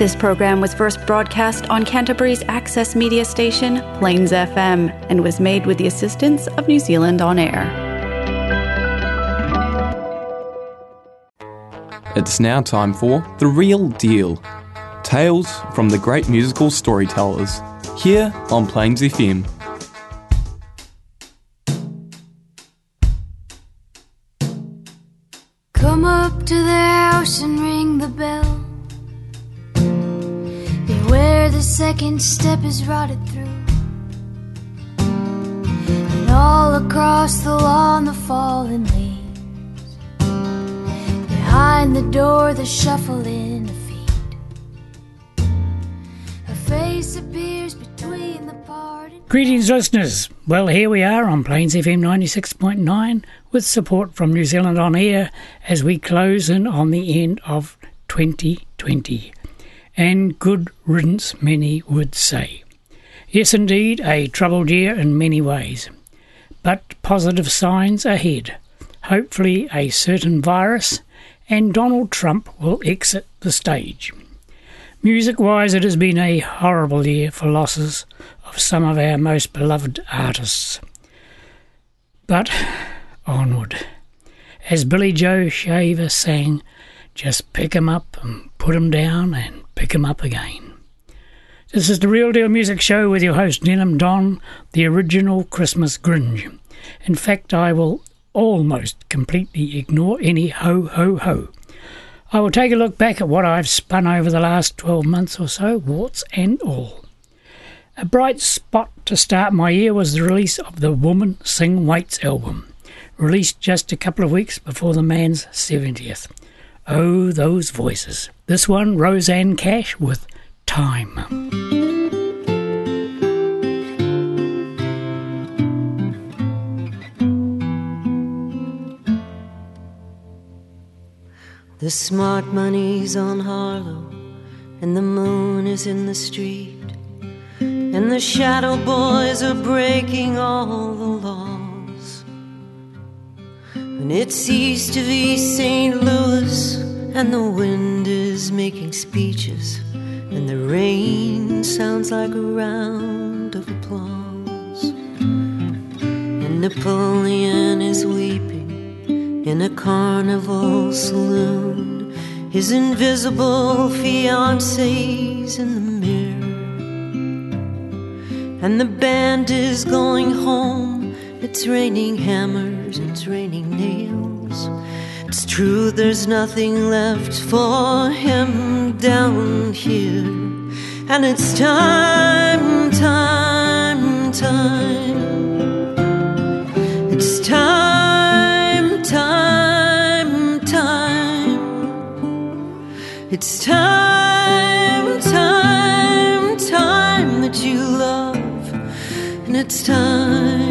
This program was first broadcast on Canterbury's access media station, Plains FM, and was made with the assistance of New Zealand On Air. It's now time for The Real Deal, tales from the great musical storytellers, here on Plains FM. Come up to the house and ring the bell. The second step is rotted through, and all across the lawn the fallen leaves. Behind the door the shuffling of feet. A face appears between the parted. Greetings, listeners. Well, here we are on Plains FM 96.9 with support from New Zealand On Air as we close in on the end of 2020. And good riddance, many would say. Yes, indeed, a troubled year in many ways. But positive signs ahead. Hopefully a certain virus, and Donald Trump will exit the stage. Music-wise, it has been a horrible year for losses of some of our most beloved artists. But onward. As Billy Joe Shaver sang, just pick 'em up and put 'em down and pick 'em up again. This is the Real Deal Music Show with your host Denham Don, the original Christmas Grinch. In fact, I will almost completely ignore any ho ho ho. I will take a look back at what I've spun over the last 12 months or so, warts and all. A bright spot to start my year was the release of the Woman Sing Waits album, released just a couple of weeks before the man's 70th. Oh, those voices. This one, Roseanne Cash with Time. The smart money's on Harlow, and the moon is in the street, and the shadow boys are breaking all the laws. And it's east of East St. Louis, and the wind is making speeches, and the rain sounds like a round of applause. And Napoleon is weeping in a carnival saloon. His invisible fiancee's in the mirror, and the band is going home. It's raining hammers, it's raining nails. It's true, there's nothing left for him down here. And it's time, time, time. It's time, time, time. It's time, time, time that you love. And it's time.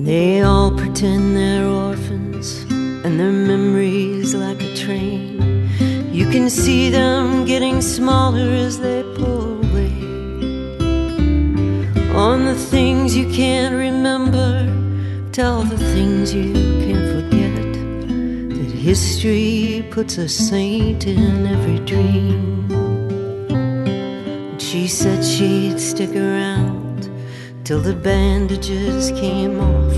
They all pretend they're orphans, and their memories like a train. You can see them getting smaller as they pull away. On the things you can't remember, tell the things you can't forget, that history puts a saint in every dream. And she said she'd stick around till the bandages came off,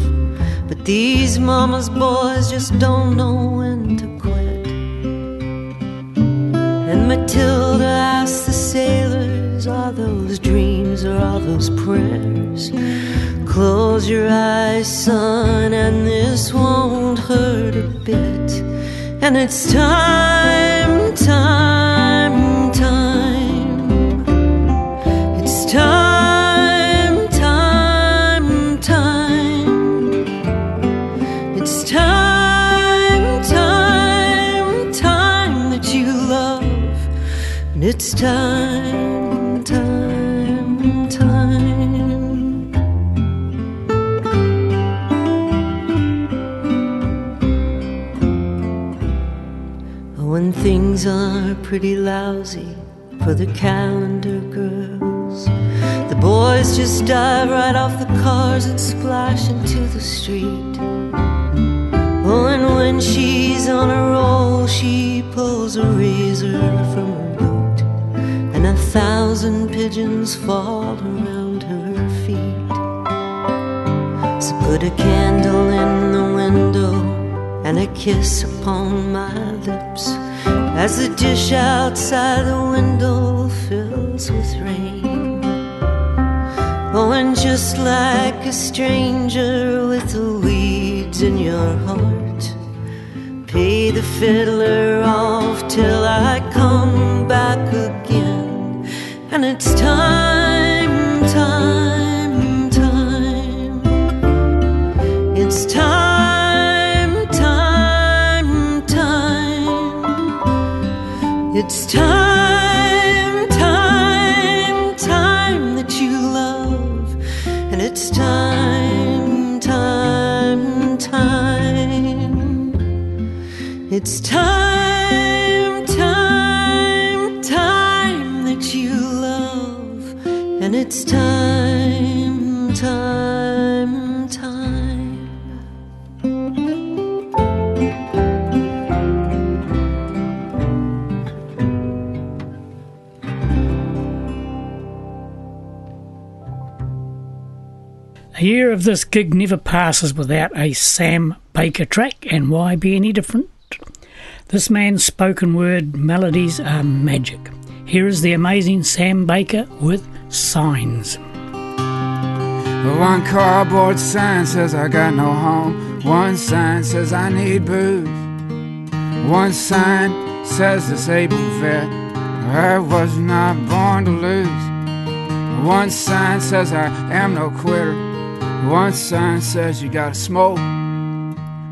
but these mama's boys just don't know when to quit. And Matilda asked the sailors, are those dreams or are those prayers? Close your eyes, son, and this won't hurt a bit. And it's time, time, time. It's time. It's time, time, time. When things are pretty lousy for the calendar girl, just dive right off the cars and splash into the street. Oh, and when she's on a roll, she pulls a razor from her boot, and 1,000 pigeons fall around her feet. So put a candle in the window and a kiss upon my lips as the dish outside the window fills with rain. Oh, and just like a stranger with the weeds in your heart, pay the fiddler off till I come back again. And it's time. It's time. It's time that you love, and it's time. It's time that you love, and it's time. The year of this gig never passes without a Sam Baker track, and why be any different? This man's spoken word melodies are magic. Here is the amazing Sam Baker with Signs. One cardboard sign says I got no home. One sign says I need booze. One sign says disabled vet. I was not born to lose. One sign says I am no quitter. One sign says you gotta smoke.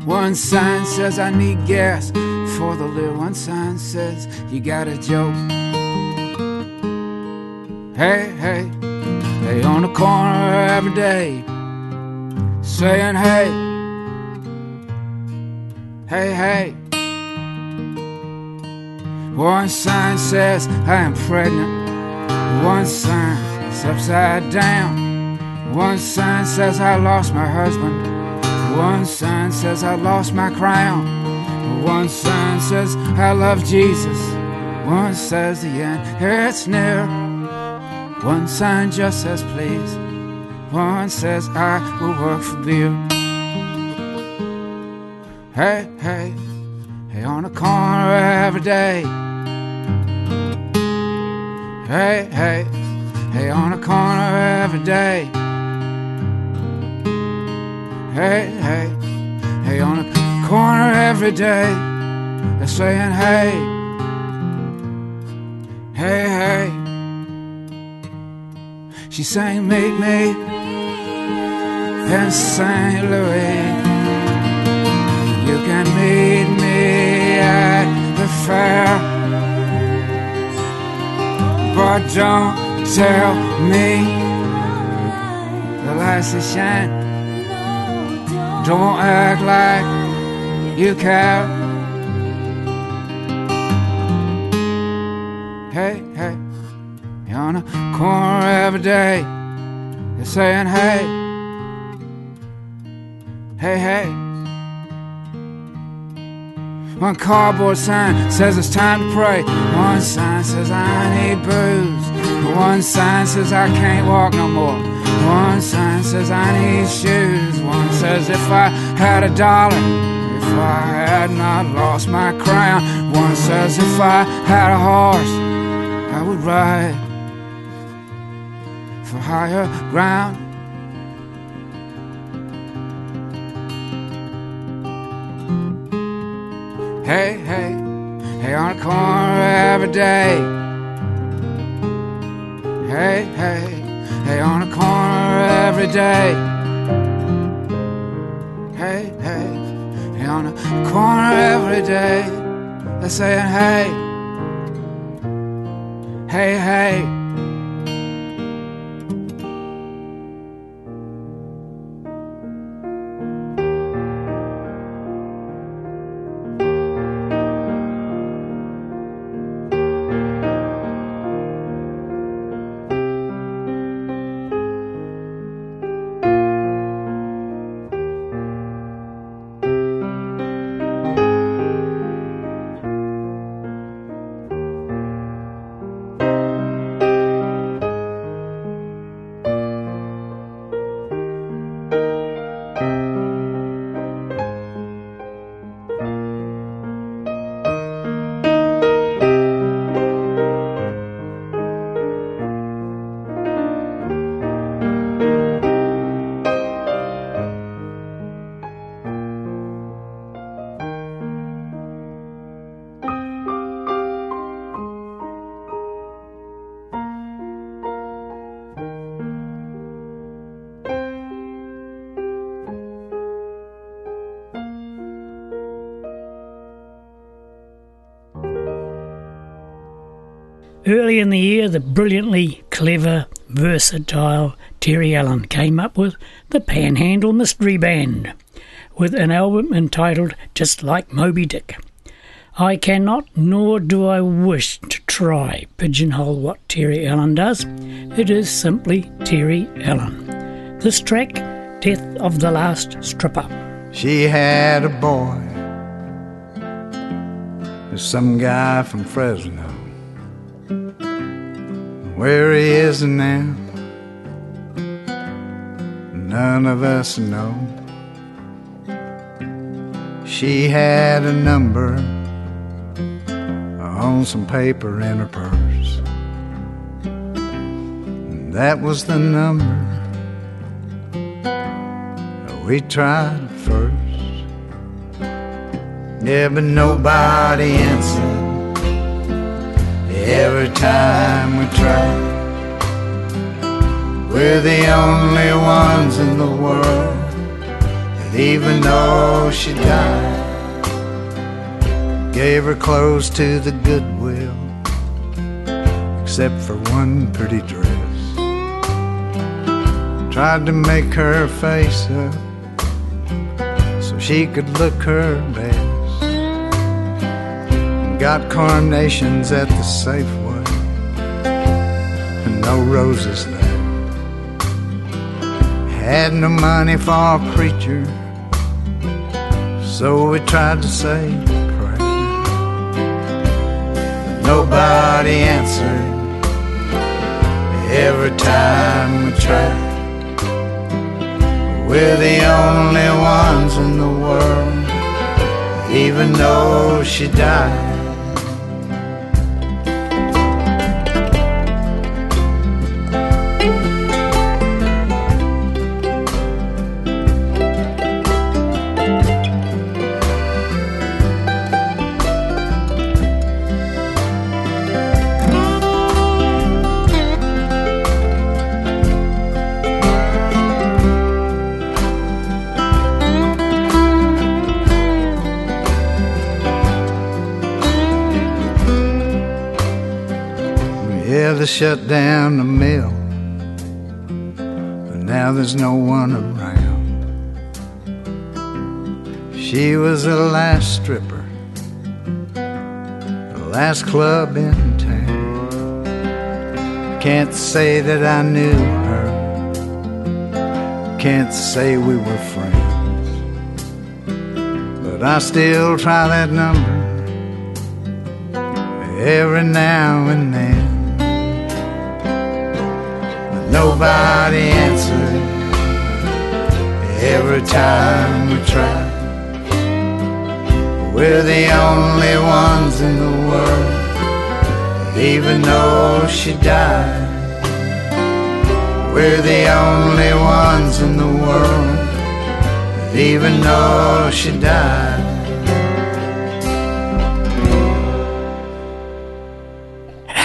One sign says I need gas for the lid. One sign says you gotta joke. Hey, hey, they on the corner every day saying hey, hey, hey. One sign says I am pregnant. One sign is upside down. One sign says I lost my husband. One sign says I lost my crown. One sign says I love Jesus. One says the end, it's near. One sign just says please. One says I will work for beer. Hey, hey, hey on the corner every day. Hey, hey, hey on the corner every day. Hey, hey, hey on the corner every day. They're saying hey, hey, hey. She sang Meet Me in St. Louis. You can meet me at the fair, but don't tell me the lights that shine. Don't act like you care. Hey, hey, you're on the corner every day. They're saying hey, hey, hey. One cardboard sign says it's time to pray. One sign says I need booze. One sign says I can't walk no more. One sign says I need shoes. One says if I had a dollar, if I had not lost my crown. One says if I had a horse, I would ride for higher ground. Hey, hey, hey on the corner every day. Hey, hey, hey on the corner every day. Hey, hey, hey on the corner every day. They're saying hey, hey, hey. Early in the year, the brilliantly clever, versatile Terry Allen came up with the Panhandle Mystery Band with an album entitled Just Like Moby Dick. I cannot, nor do I wish to try pigeonhole what Terry Allen does. It is simply Terry Allen. This track, Death of the Last Stripper. She had a boy, some guy from Fresno. Where he is now, none of us know. She had a number on some paper in her purse, and that was the number we tried first. Yeah, but nobody answered every time we tried. We're the only ones in the world that even though she died, gave her clothes to the Goodwill, except for one pretty dress. Tried to make her face up so she could look her best. Got carnations at the Safeway and no roses left. Had no money for a preacher, so we tried to say a prayer. But nobody answered every time we tried. We're the only ones in the world, even though she died. They shut down the mill, but now there's no one around. She was the last stripper, the last club in town. Can't say that I knew her, can't say we were friends, but I still try that number every now and then. Nobody answered every time we tried. We're the only ones in the world, even though she died. We're the only ones in the world, even though she died.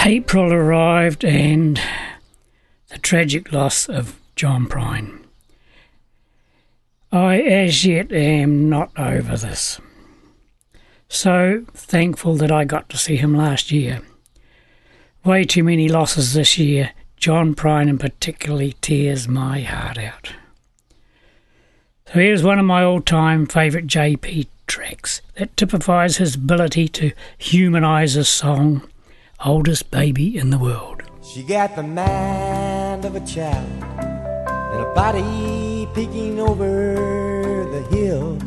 April arrived and tragic loss of John Prine. I as yet am not over this. So thankful that I got to see him last year. Way too many losses this year. John Prine in particular tears my heart out. So here's one of my all-time favourite JP tracks that typifies his ability to humanise a song, Oldest Baby in the World. She got the mind of a child and a body peeking over the hill.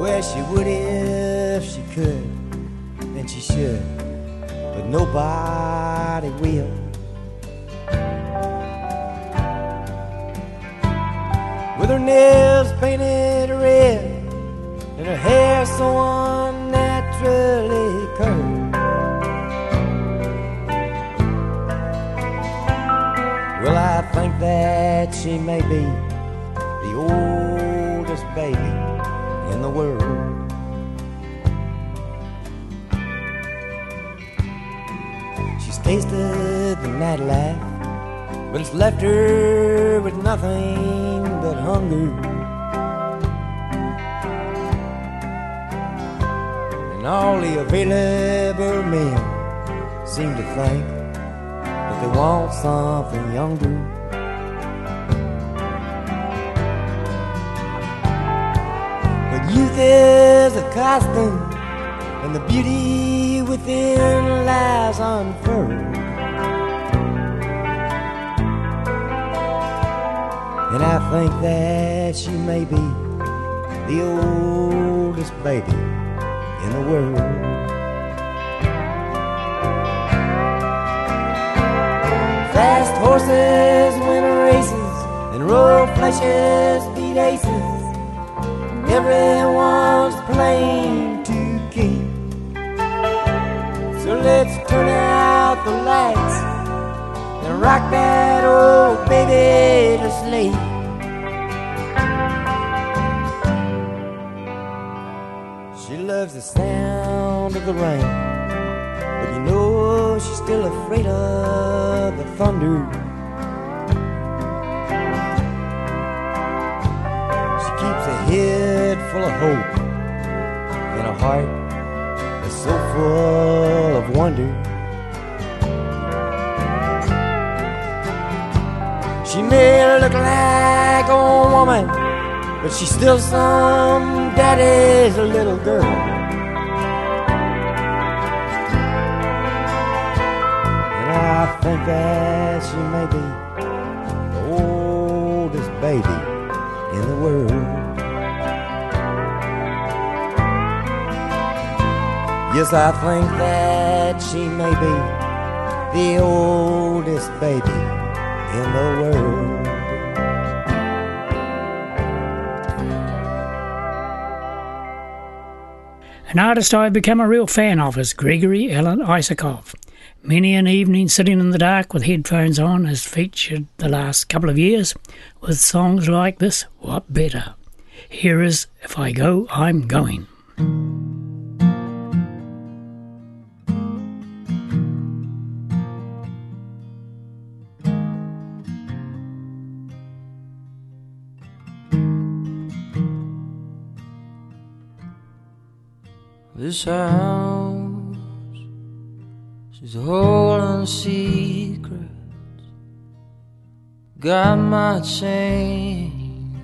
Well, she would if she could, and she should, but nobody will. With her nails painted red and her hair so unnaturally curved. Well, I think that she may be the oldest baby in the world. She's tasted the nightlife, but it's left her with nothing but hunger. And all the available men seem to think that they want something younger. But youth is a costume, and the beauty within lies unfurled. And I think that she may be the oldest baby in the world. Fast horses win races, and road flashes beat aces. Everyone's playing to keep. So let's turn out the lights and rock that old baby to sleep. Loves the sound of the rain, but you know she's still afraid of the thunder. She keeps a head full of hope and a heart that's so full of wonder. She may look like a woman, but she's still some daddy's little girl. And I think that she may be the oldest baby in the world. Yes, I think that she may be the oldest baby in the world. An artist I have become a real fan of is Gregory Alan Isakov. Many an evening sitting in the dark with headphones on has featured the last couple of years with songs like this, What Better? Here is If I Go, I'm Going. This house is holding secrets. Got my change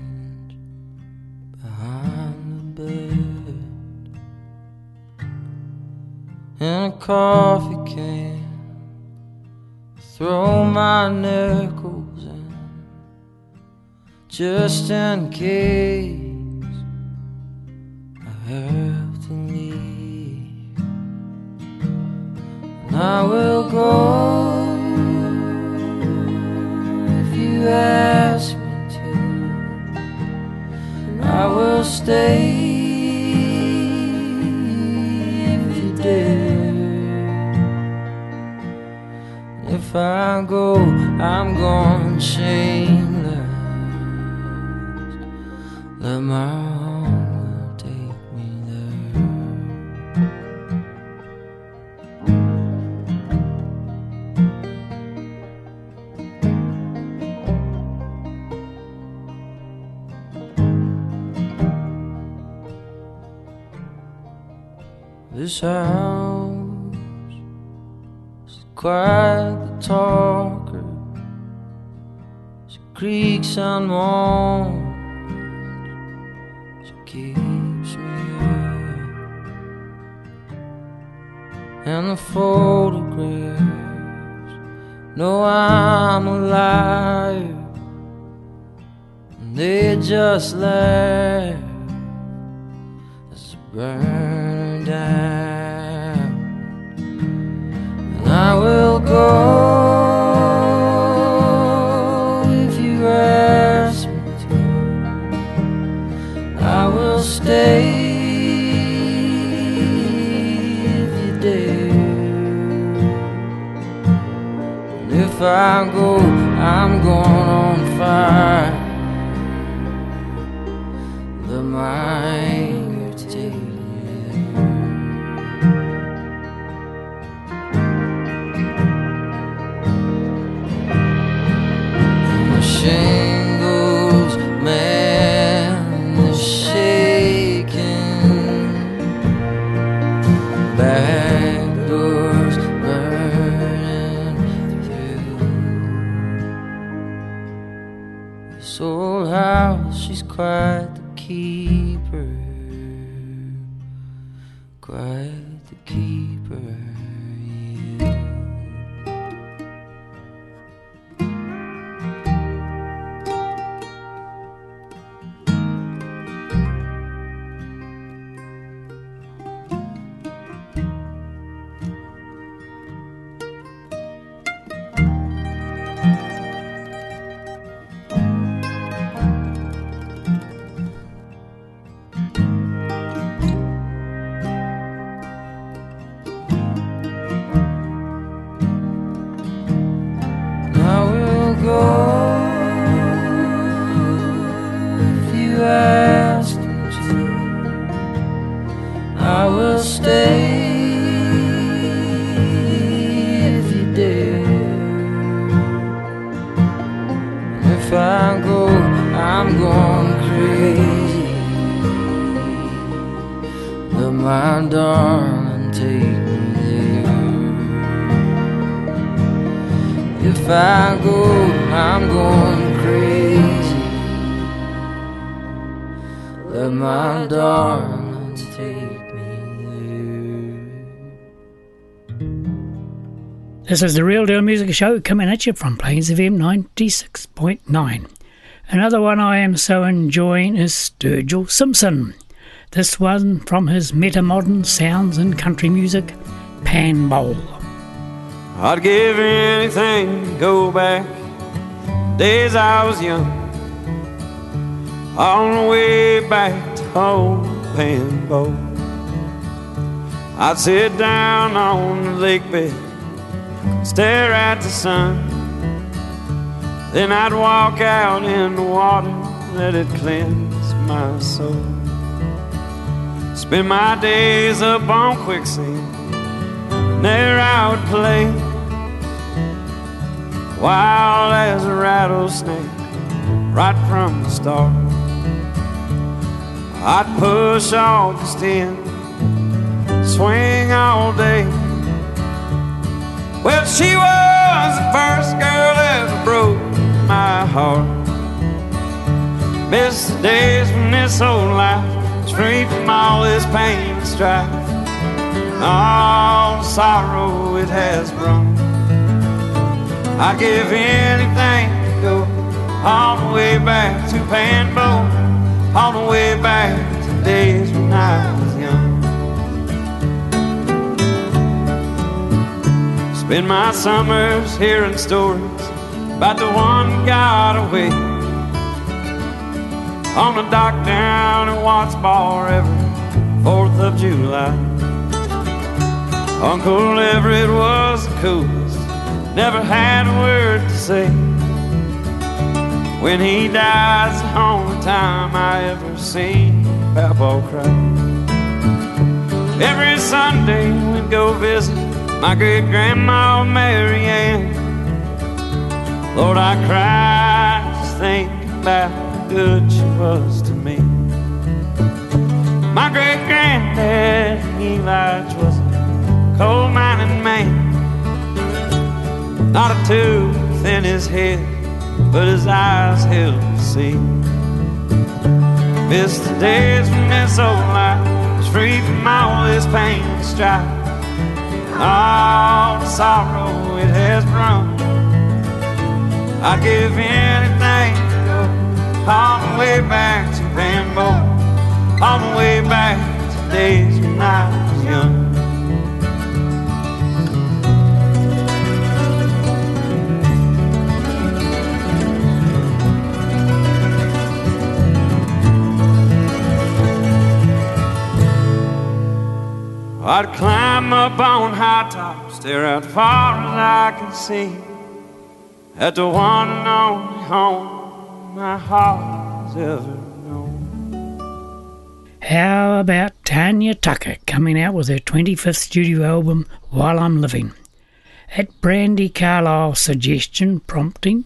behind the bed and a coffee can. Throw my nickels in just in case I have to leave. I will go if you ask me to, and I will stay if you dare. If I go, I'm gone shameless. Let my hunger take me there. This house is quite the talker. She creaks and moans. She keeps me up. And the photographs know I'm alive, and they just laugh as a bird. And I will go if you ask me to. I will stay if you dare. And if I go, I'm going on fire. The mind. Shingles, man, is shaking. my darling, take me there. If I go, I'm going crazy. Let my darling take me there. This is the Real Deal Music Show coming at you from Plains FM 96.9. Another one I am so enjoying is Sturgill Simpson. This one from his metamodern sounds and country music, Pan Bowl. I'd give anything to go back days I was young, on the way back to home, Pan Bowl. I'd sit down on the lake bed, stare at the sun, then I'd walk out in the water, let it cleanse my soul. Spend my days up on quicksand, and there I would play, wild as a rattlesnake, right from the start. I'd push all the stem, swing all day. Well, she was the first girl that broke my heart. Missed the days from this old life, free from all this pain and strife, all the sorrow it has brought. I'd give anything to go all the way back to Pan Bowl, all the way back to days when I was young. Spend my summers hearing stories about the one got away, on the dock down at Watts Bar every 4th of July. Uncle Everett was the coolest, never had a word to say. When he dies, the only time I ever seen Papa cry. Every Sunday we'd go visit my great-grandma Mary Ann. Lord, I cried just thinking about good she was to me. My great-granddad Elijah was a coal mining man, not a tooth in his head, but his eyes held to see. Missed the days from this old life, was free from all this pain and strife, all the sorrow it has brought. I'd give anything all the way back to Pan Bowl, all the way back to days when I was young. I'd climb up on high tops, stare out far as I could see, at the one and only home my heart's ever known. How about Tanya Tucker coming out with her 25th studio album, While I'm Living? At Brandy Carlisle's suggestion, prompting,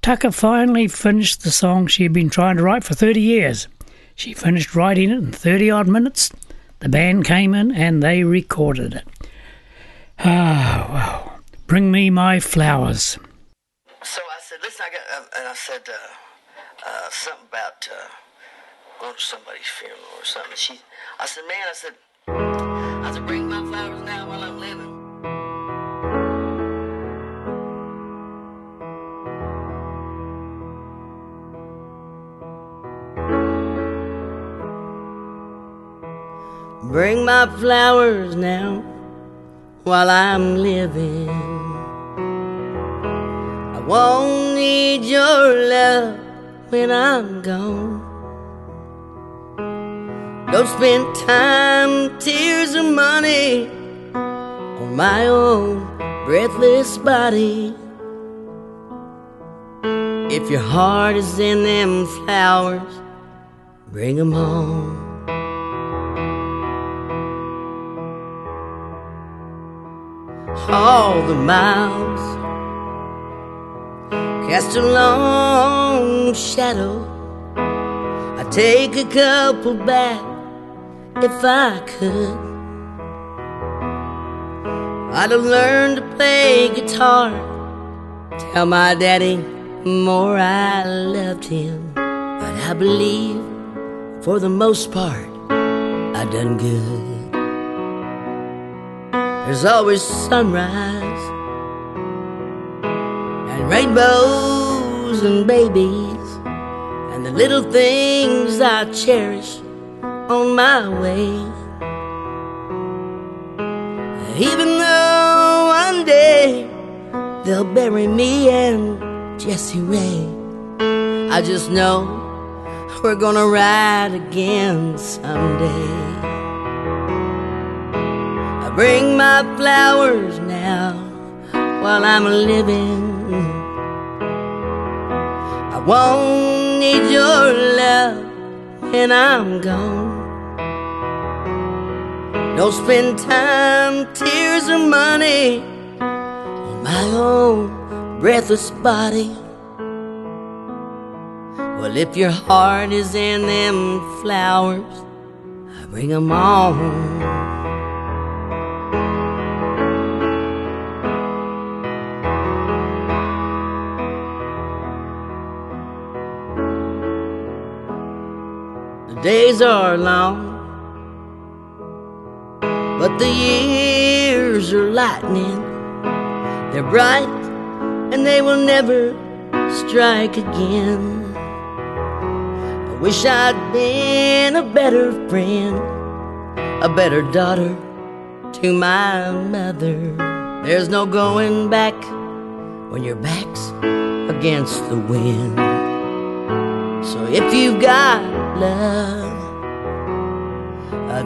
Tucker finally finished the song she had been trying to write for 30 years. She finished writing it in 30-odd minutes. The band came in and they recorded it. Ah, oh, well, Bring Me My Flowers. So I said, listen, I said something about going to somebody's funeral or something. I said, bring my flowers now while I'm living. Bring my flowers now while I'm living. I won't need your love when I'm gone. Don't spend time, tears and money on my own breathless body. If your heart is in them flowers, bring them home. All the miles cast a long shadow. I take a couple back if I could. I'd have learned to play guitar, tell my daddy more I loved him. But I believe, for the most part, I done good. There's always sunrise and rainbows and babies, and the little things I cherish on my way. Even though one day they'll bury me and Jesse Ray, I just know we're gonna ride again someday. I bring my flowers now while I'm living. I won't need your love when I'm gone. Don't spend time, tears, or money on my own breathless body. Well, if your heart is in them flowers, I bring them on. The days are long, but the years are lightning. They're bright and they will never strike again. I wish I'd been a better friend, a better daughter to my mother. There's no going back when your back's against the wind. So if you've got love,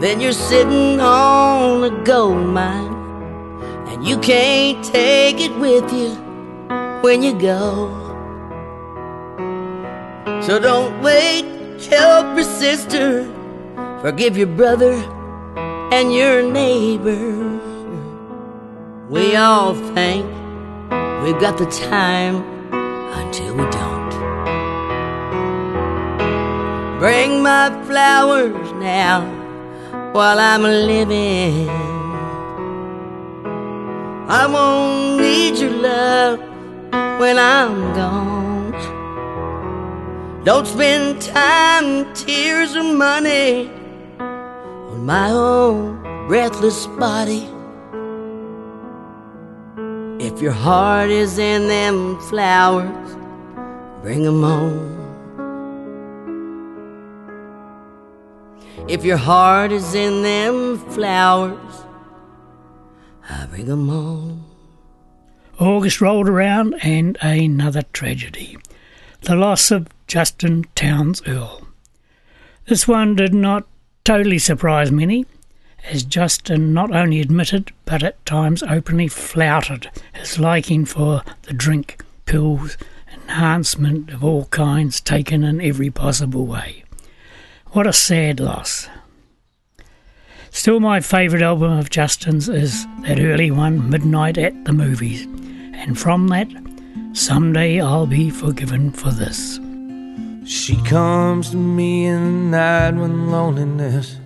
then you're sitting on a gold mine, and you can't take it with you when you go. So don't wait, help your sister, forgive your brother and your neighbor. We all think we've got the time until we don't. Bring my flowers now while I'm living. I won't need your love when I'm gone. Don't spend time, tears, or money on my own breathless body. If your heart is in them flowers, bring them home. If your heart is in them flowers, I bring them home. August rolled around and another tragedy, the loss of Justin Townes Earle. This one did not totally surprise many, as Justin not only admitted but at times openly flouted his liking for the drink, pills, enhancement of all kinds taken in every possible way. What a sad loss. Still my favourite album of Justin's is that early one, Midnight at the Movies, and from that, Someday I'll Be Forgiven for This. She comes to me in the night when loneliness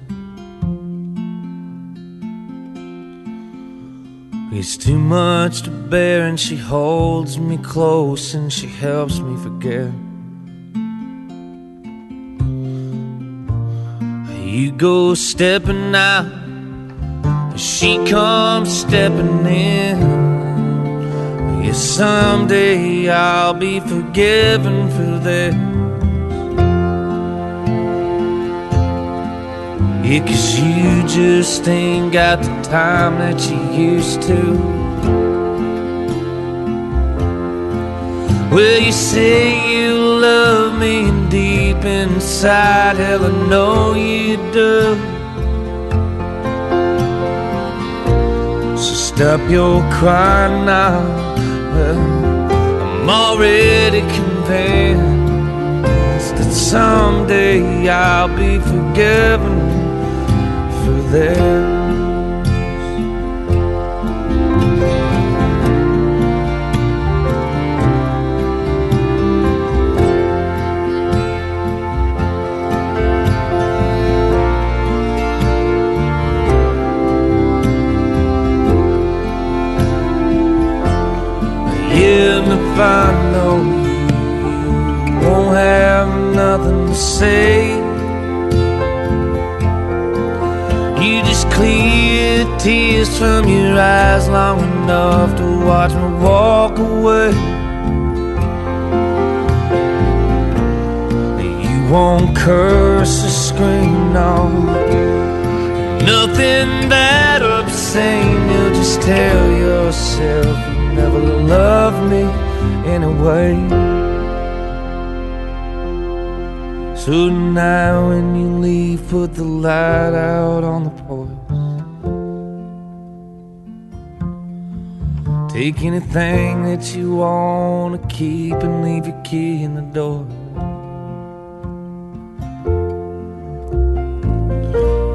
is too much to bear, and she holds me close and she helps me forget. You go stepping out, and she comes stepping in. Yeah, someday I'll be forgiven for this. Yeah, 'cause you just ain't got the time that you used to. Well, you say you love me, and deep inside, hell, I know you do. So stop your crying now. Well, I'm already convinced that someday I'll be forgiven for this. I know won't have nothing to say. You just clear tears from your eyes long enough to watch me walk away. You won't curse or scream, no, nothing that obscene. You'll just tell yourself you never loved me anyway. So now when you leave, put the light out on the porch. Take anything that you want to keep and leave your key in the door.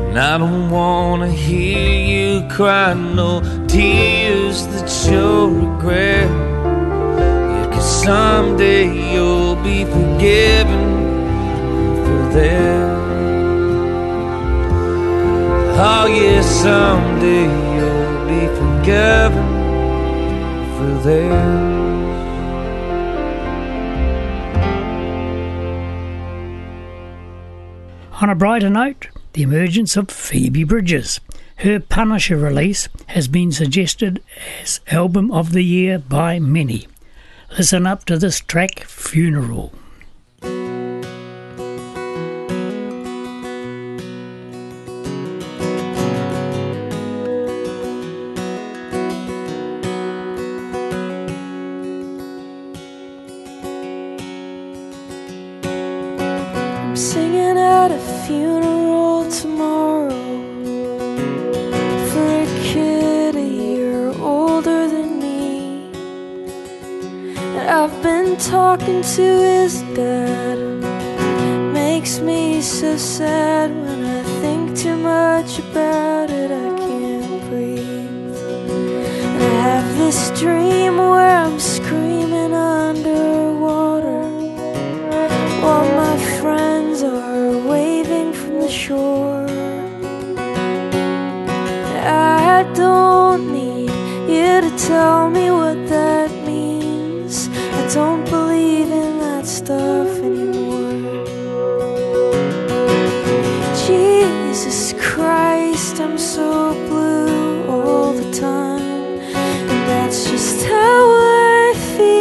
And I don't want to hear you cry, no tears that you'll regret. Yeah, 'cause someday you'll be forgiven. There. Oh yes, yeah, someday you'll be forgiven for theirs. On a brighter note, the emergence of Phoebe Bridges. Her Punisher release has been suggested as Album of the Year by many. Listen up to this track, Funeral. Talking to his dad makes me so sad. When I think too much about it, I can't breathe. And I have this dream where I'm screaming underwater while my friends are waving from the shore. I don't need you to tell me what that means. I don't believe in that stuff anymore. Jesus Christ, I'm so blue all the time. And that's just how I feel.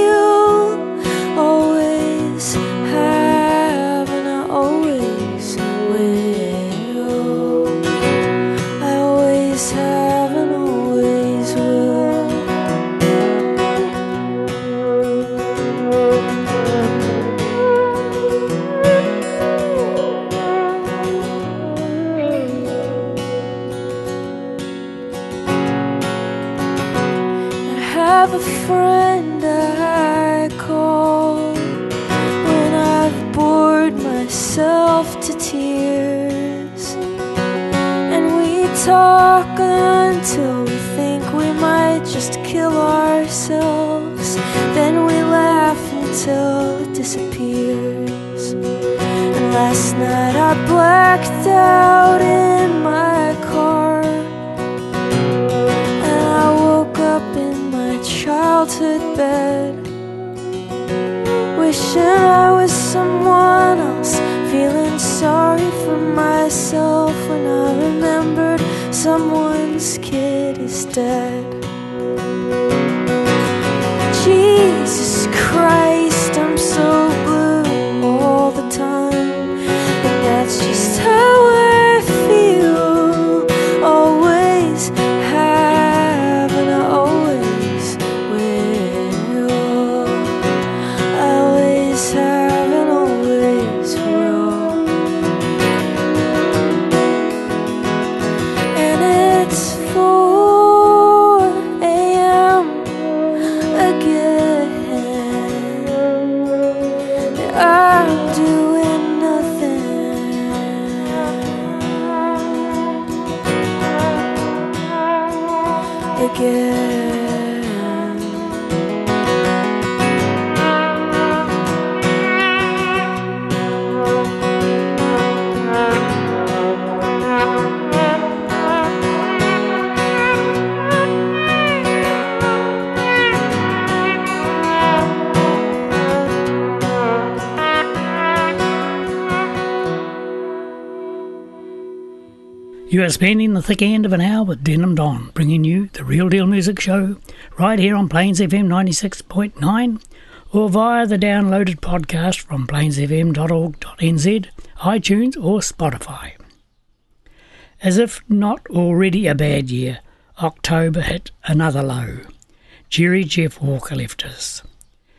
Always have and I always will. I always have and always will. Friend I call when I've bored myself to tears, and we talk until we think we might just kill ourselves. Then we laugh until it disappears. And last night I blacked out in my car, and I woke up in childhood bed, wishing I was someone else, feeling sorry for myself when I remembered someone's kid is dead. Jesus Christ, I'm so blue all the time, and that's just how I feel. Always have and I always and it's for You are spending the thick end of an hour with Denham Don, bringing you the Real Deal Music Show right here on Plains FM 96.9 or via the downloaded podcast from plainsfm.org.nz, iTunes or Spotify. As if not already a bad year, October hit another low. Jerry Jeff Walker left us.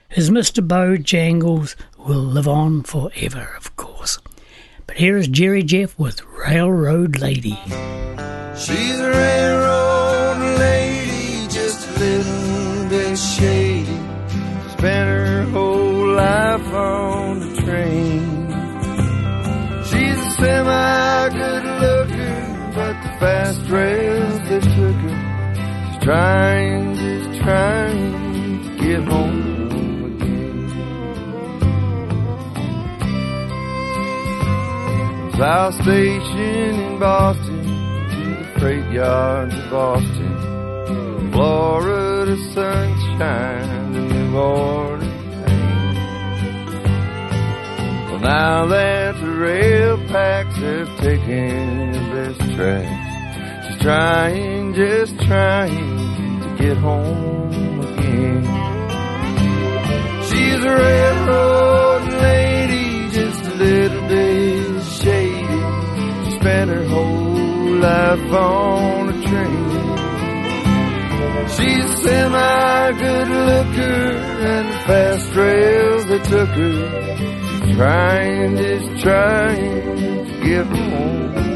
His Mr. Bojangles will live on forever, of course. But here is Jerry Jeff with Railroad Lady. She's a railroad lady, just a little bit shady. Spent her whole life on the train. She's a semi-good looker, but the fast rails, they shook her. She's trying, just trying to get home. South Station in Boston, to the freight yards of Boston, Florida sunshine to New Orleans. Well, now that the rail packs have taken their best tracks, she's trying, just trying to get home again. She's a railroad lady, just a little bit shady, she spent her whole life on a train. She's a semi-good looker, and the fast rails they took her. She's trying, just trying to get home again.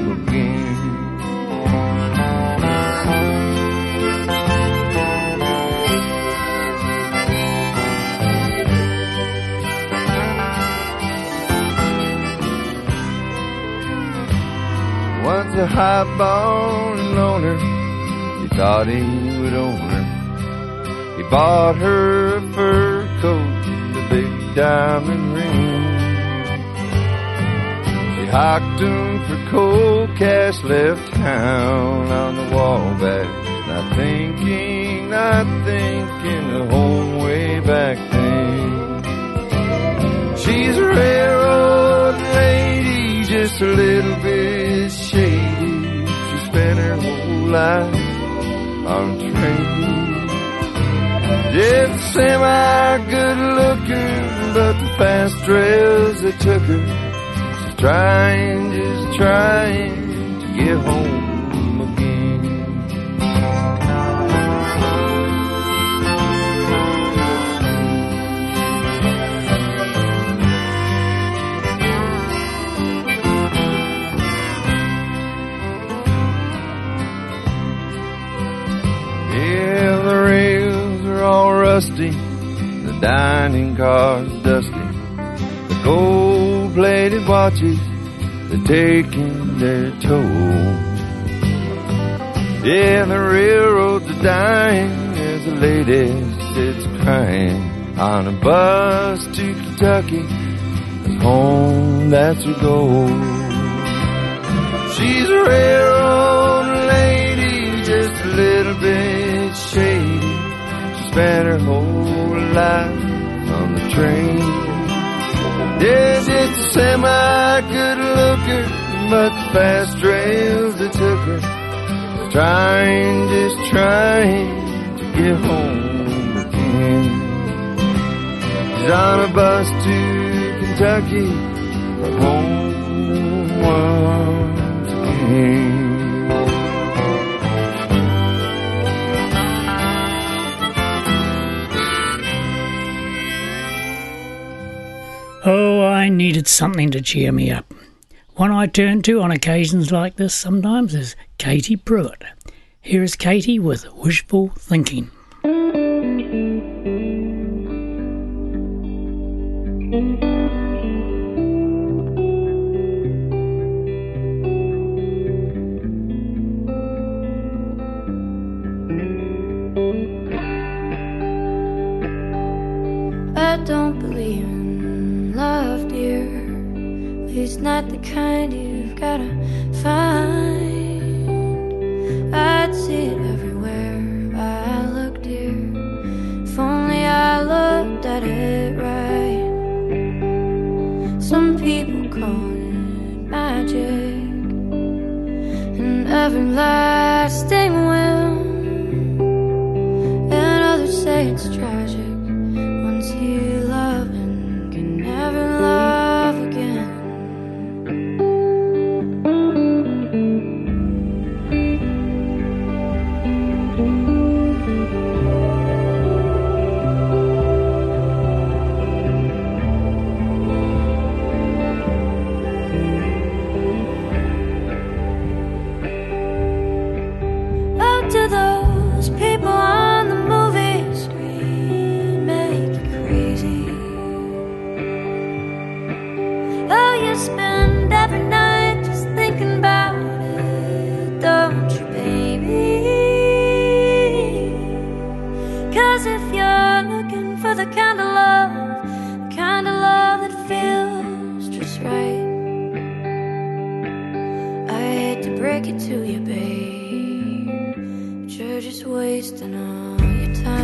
Once a highball loner, he thought he would own her. He bought her a fur coat and a big diamond ring. She hocked him for cold cash, left town on the Wabash. Not thinking the whole way back then. She's a railroad lady, just a little bit shady, she spent her whole life on a train. Just semi-good looking, but the fast rails they took her. She's trying, just trying to get home. Rusty, the dining car's dusty, the gold-plated watches, they're taking their toll. Yeah, the railroads are dying, there's a lady sits crying on a bus to Kentucky, and home, that's her goal. She's a railroad lady, just a little bit shady. Spent her whole life on the train. There's just a semi-good looker, but the fast rails that took her. Trying, just trying to get home again. She's on a bus to Kentucky, but home once again. Oh, I needed something to cheer me up. One I turn to on occasions like this sometimes is Katie Pruitt. Here is Katie with Wishful Thinking. I don't believe in love, dear, at least not the kind you've gotta find. I'd see it everywhere I look, dear, if only I looked at it right. Some people call it magic, and lasting well, and others say it's tragic. Once you love and can never love again. Out to those people on the movie screen, make you crazy. Oh, you spend every night just thinking about it, don't you, baby? 'Cause if you're looking for the kind of love that feels just right, I hate to break it to you, babe, but you're just wasting all your time.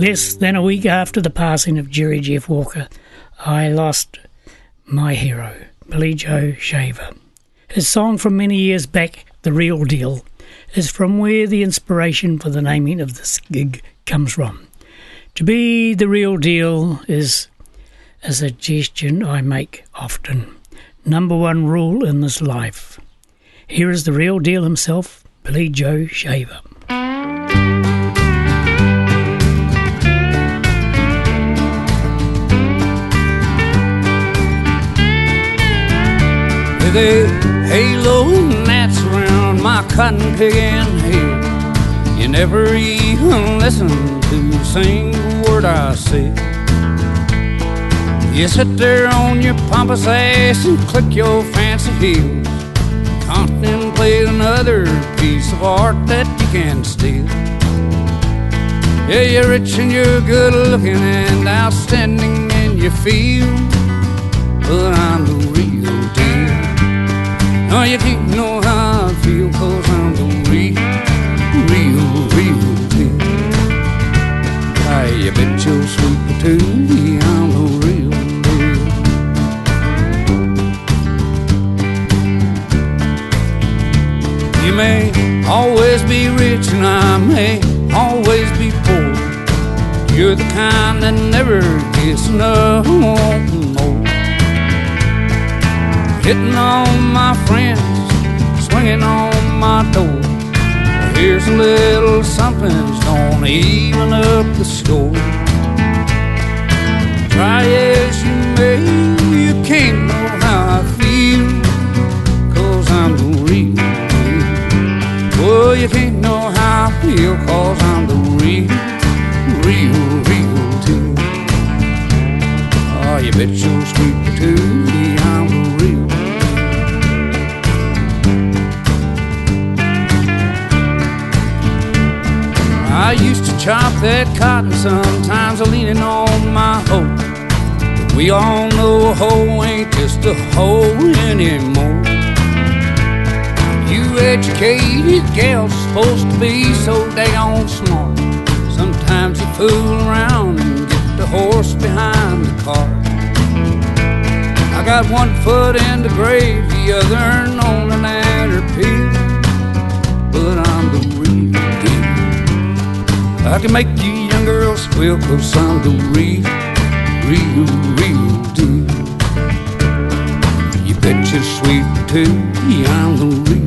Less than a week after the passing of Jerry Jeff Walker, I lost my hero, Billy Joe Shaver. His song from many years back, The Real Deal, is from where the inspiration for the naming of this gig comes from. To be the real deal is a suggestion I make often. Number one rule in this life. Here is the real deal himself, Billy Joe Shaver. They halo gnats around on my cotton picking head. You never even listen to a single word I say. You sit there on your pompous ass and click your fancy heels, contemplate another piece of art that you can steal. Yeah, you're rich and you're good looking and outstanding in your field, but I'm the real deal. No, you can't know how I feel, 'cause I'm the real deal. Why, you bet you'll sweet the tune, I'm the real deal. You may always be rich and I may always be poor. You're the kind that never gets enough and wants more. Hitting on my friends, swinging on my door. Here's a little something's gonna even up the score. Try as you may, you can't know how I feel, 'cause I'm the real. Oh, you can't know how I feel, 'cause I'm the real deal. Oh, you bet you'll sweep the tune, I'm the real deal. I used to chop that cotton sometimes, leaning on my hoe. But we all know a hoe ain't just a hoe anymore. Educated gals supposed to be so daggone smart. Sometimes you fool around and get the horse behind the cart. I got one foot in the grave, the other on an outer peel, but I'm the real deal. I can make you young girls squeal, 'cause I'm the real deal. You bet you're sweet too, I'm the real.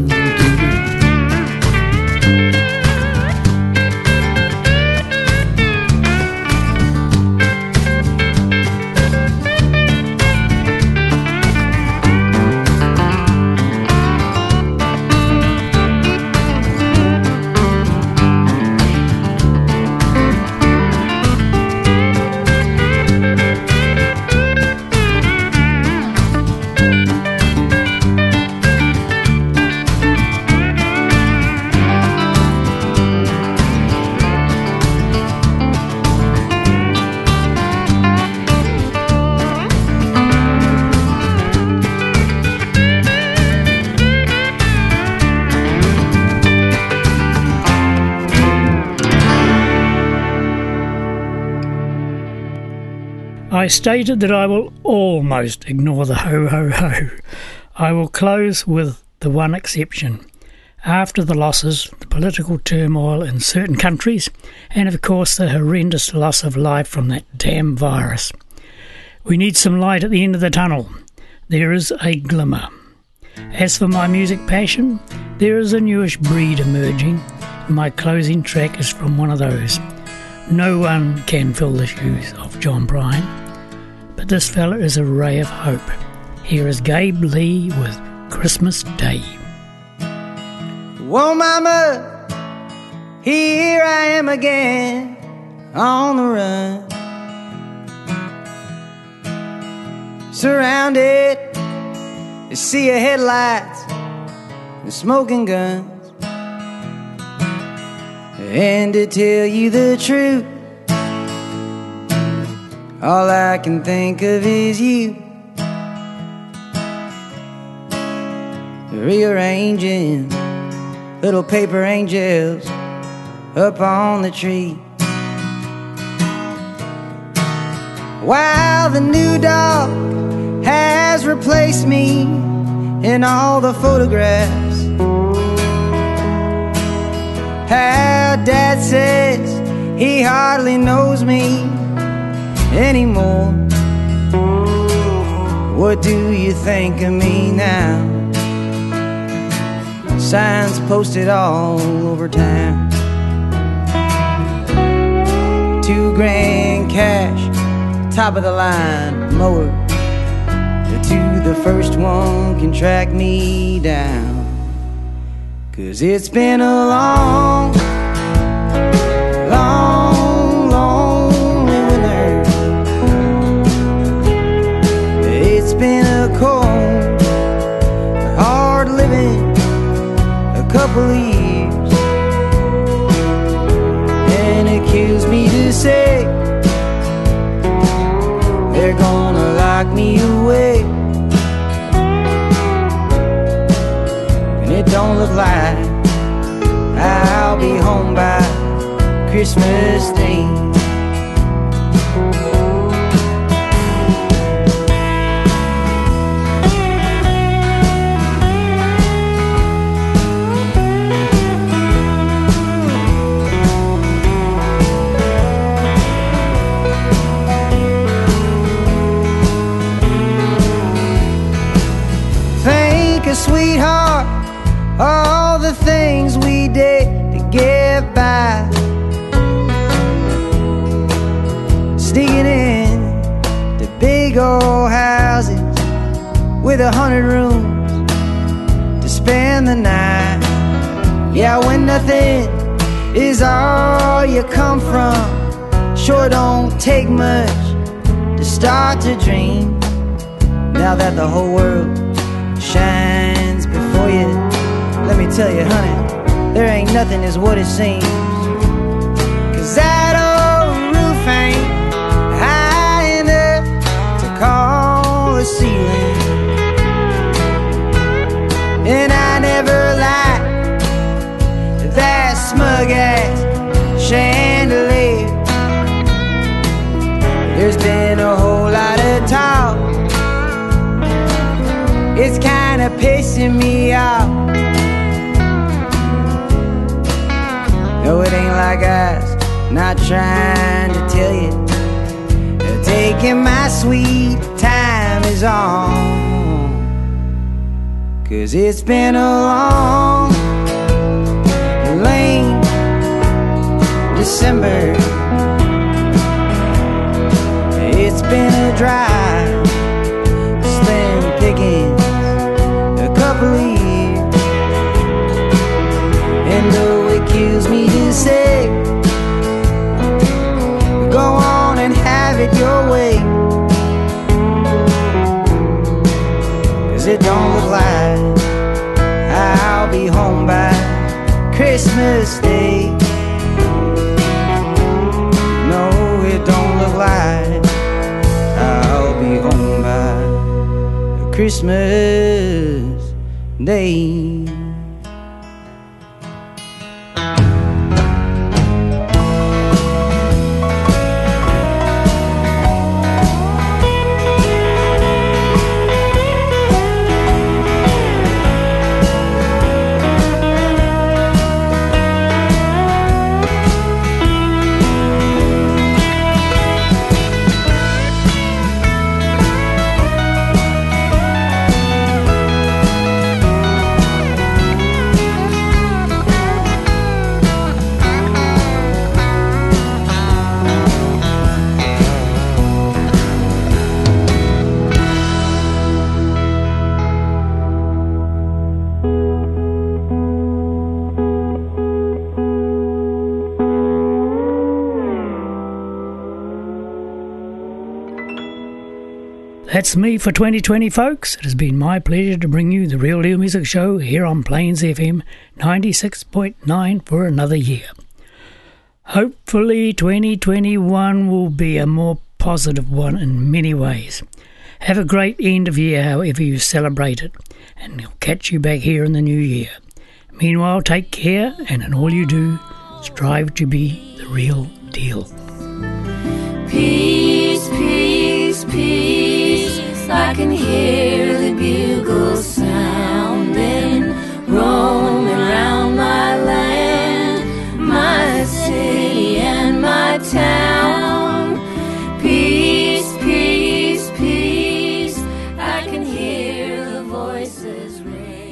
I stated that I will almost ignore the ho ho ho. I will close with the one exception. After the losses, the political turmoil in certain countries, and of course the horrendous loss of life from that damn virus, we need some light at the end of the tunnel. There is a glimmer. As for my music passion, there is a newish breed emerging, and my closing track is from one of those. No one can fill the shoes of John Prine. But this fella is a ray of hope. Here is Gabe Lee with Christmas Day. Whoa, mama, here I am again on the run. Surrounded, you see your headlights and smoking guns. And to tell you the truth, all I can think of is you, rearranging little paper angels up on the tree, while the new dog has replaced me in all the photographs. How Dad says he hardly knows me anymore. What do you think of me now? Signs posted all over town. 2 grand cash, top of the line mower. The first one can track me down. 'Cause it's been a long, long, lonely winter. It's been a cold, hard living, a couple of years. And it kills me to say they're gonna lock me away. It don't look like I'll be home by Christmas Day. Thank you, sweetheart, all the things we did to get by. Sneaking in to big old houses with 100 rooms to spend the night. Yeah, when nothing is all you come from, sure don't take much to start to dream. Now that the whole world shines before you, let me tell you, honey, there ain't nothing as what it seems. 'Cause that old roof ain't high enough to call a ceiling. And I never liked that smug-ass chandelier. There's been a whole lot of talk, it's kinda pissing me off. No, it ain't like us, not trying to tell you, taking my sweet time is on. 'Cause it's been a long, lame December. It's been a dry, slim pickings, a couple of years. And though it kills me, say, go on and have it your way. 'Cause it don't look like I'll be home by Christmas Day. No, it don't look like I'll be home by Christmas Day. That's me for 2020, folks. It has been my pleasure to bring you the Real Deal Music Show here on Plains FM 96.9 for another year. Hopefully 2021 will be a more positive one in many ways. Have a great end of year however you celebrate it, and we'll catch you back here in the new year. Meanwhile, take care, and in all you do, strive to be the real deal. Peace, peace, peace. I can hear the bugles sounding, roaming round my land, my city and my town. Peace, peace, peace, I can hear the voices ring.